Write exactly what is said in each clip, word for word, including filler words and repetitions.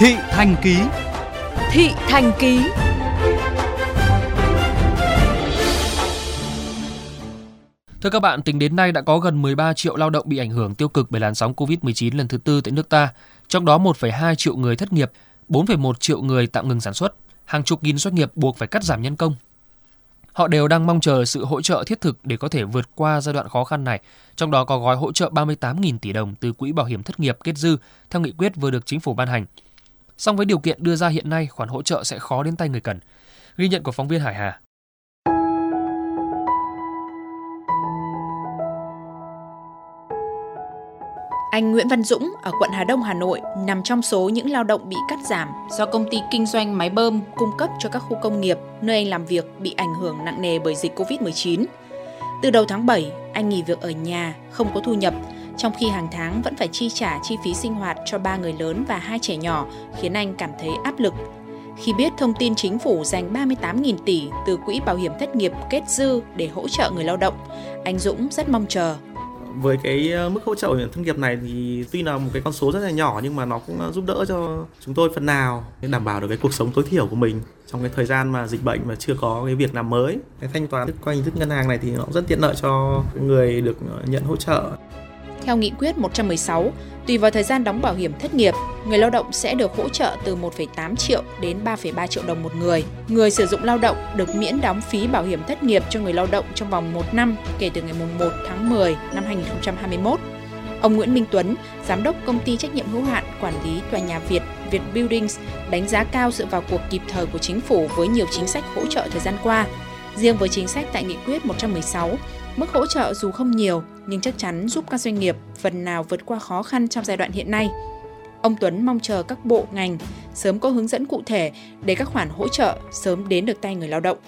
Thị Thanh Kỳ. Thị Thanh Kỳ. Thưa các bạn, tính đến nay đã có gần mười ba triệu lao động bị ảnh hưởng tiêu cực bởi làn sóng Covid mười chín lần thứ tư tại nước ta, trong đó một phẩy hai triệu người thất nghiệp, bốn phẩy một triệu người tạm ngừng sản xuất, hàng chục nghìn doanh nghiệp buộc phải cắt giảm nhân công. Họ đều đang mong chờ sự hỗ trợ thiết thực để có thể vượt qua giai đoạn khó khăn này, trong đó có gói hỗ trợ ba mươi tám nghìn tỷ đồng từ Quỹ Bảo hiểm Thất nghiệp kết dư theo nghị quyết vừa được Chính phủ ban hành. Song với điều kiện đưa ra hiện nay, khoản hỗ trợ sẽ khó đến tay người cần. Ghi nhận của phóng viên Hải Hà. Anh Nguyễn Văn Dũng ở quận Hà Đông, Hà Nội nằm trong số những lao động bị cắt giảm do công ty kinh doanh máy bơm cung cấp cho các khu công nghiệp nơi anh làm việc bị ảnh hưởng nặng nề bởi dịch Covid mười chín. Từ đầu tháng bảy, anh nghỉ việc ở nhà, không có thu nhập, trong khi hàng tháng vẫn phải chi trả chi phí sinh hoạt cho ba người lớn và hai trẻ nhỏ, khiến anh cảm thấy áp lực. Khi biết thông tin chính phủ dành ba mươi tám nghìn tỷ từ Quỹ Bảo hiểm Thất nghiệp kết dư để hỗ trợ người lao động, anh Dũng rất mong chờ. Với cái mức hỗ trợ bảo hiểm thất nghiệp này thì tuy là một cái con số rất là nhỏ nhưng mà nó cũng giúp đỡ cho chúng tôi phần nào để đảm bảo được cái cuộc sống tối thiểu của mình trong cái thời gian mà dịch bệnh mà chưa có cái việc làm mới. Cái thanh toán qua hình thức ngân hàng này thì nó cũng rất tiện lợi cho người được nhận hỗ trợ. Theo nghị quyết một trăm mười sáu, tùy vào thời gian đóng bảo hiểm thất nghiệp, người lao động sẽ được hỗ trợ từ một phẩy tám triệu đến ba phẩy ba triệu đồng một người. Người sử dụng lao động được miễn đóng phí bảo hiểm thất nghiệp cho người lao động trong vòng một năm kể từ ngày mùng một tháng mười năm hai nghìn không trăm hai mươi mốt. Ông Nguyễn Minh Tuấn, giám đốc công ty trách nhiệm hữu hạn quản lý tòa nhà Việt, Việt Buildings, đánh giá cao sự vào cuộc kịp thời của chính phủ với nhiều chính sách hỗ trợ thời gian qua. Riêng với chính sách tại nghị quyết một trăm mười sáu, mức hỗ trợ dù không nhiều nhưng chắc chắn giúp các doanh nghiệp phần nào vượt qua khó khăn trong giai đoạn hiện nay. Ông Tuấn mong chờ các bộ ngành sớm có hướng dẫn cụ thể để các khoản hỗ trợ sớm đến được tay người lao động.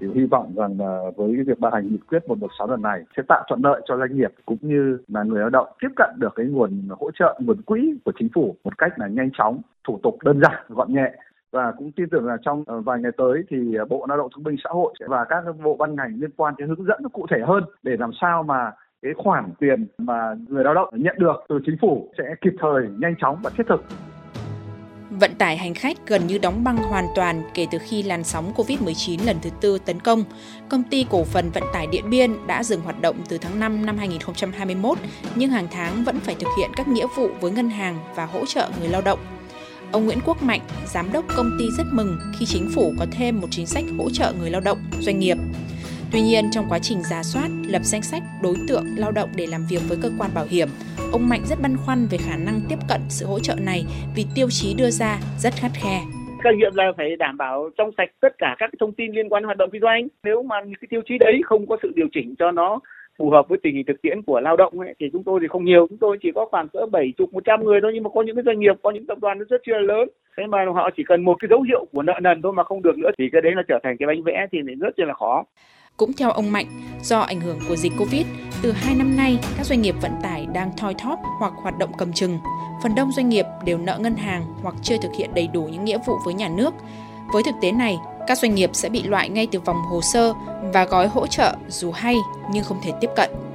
Thì hy vọng rằng với việc ban hành nghị quyết một trăm mười sáu lần này sẽ tạo thuận lợi cho doanh nghiệp cũng như là người lao động tiếp cận được cái nguồn hỗ trợ, nguồn quỹ của chính phủ một cách là nhanh chóng, thủ tục đơn giản, gọn nhẹ. Và cũng tin tưởng là trong vài ngày tới thì Bộ Lao động Thương binh Xã hội và các bộ ban ngành liên quan sẽ hướng dẫn cụ thể hơn để làm sao mà cái khoản tiền mà người lao động nhận được từ chính phủ sẽ kịp thời, nhanh chóng và thiết thực. Vận tải hành khách gần như đóng băng hoàn toàn kể từ khi làn sóng Covid mười chín lần thứ tư tấn công. Công ty cổ phần vận tải Điện Biên đã dừng hoạt động từ tháng năm năm hai nghìn không trăm hai mươi mốt, nhưng hàng tháng vẫn phải thực hiện các nghĩa vụ với ngân hàng và hỗ trợ người lao động. Ông Nguyễn Quốc Mạnh, giám đốc công ty rất mừng khi chính phủ có thêm một chính sách hỗ trợ người lao động, doanh nghiệp. Tuy nhiên, trong quá trình rà soát, lập danh sách đối tượng lao động để làm việc với cơ quan bảo hiểm, ông Mạnh rất băn khoăn về khả năng tiếp cận sự hỗ trợ này vì tiêu chí đưa ra rất khắt khe. Doanh nghiệp là phải đảm bảo trong sạch tất cả các thông tin liên quan hoạt động kinh doanh. Nếu mà cái tiêu chí đấy không có sự điều chỉnh cho nó phù hợp với tình hình thực tiễn của lao động ấy, thì chúng tôi thì không nhiều, chúng tôi chỉ có khoảng cỡ bảy mươi, một trăm người thôi, nhưng mà có những cái doanh nghiệp, có những tập đoàn nó rất chưa lớn, thế mà họ chỉ cần một cái dấu hiệu của nợ nần thôi mà không được nữa thì cái đấy nó trở thành cái bánh vẽ thì rất là khó. Cũng theo ông Mạnh, do ảnh hưởng của dịch Covid, từ hai năm nay các doanh nghiệp vận tải đang thoi thóp hoặc hoạt động cầm chừng. Phần đông doanh nghiệp đều nợ ngân hàng hoặc chưa thực hiện đầy đủ những nghĩa vụ với nhà nước. Với thực tế này, các doanh nghiệp sẽ bị loại ngay từ vòng hồ sơ và gói hỗ trợ dù hay nhưng không thể tiếp cận.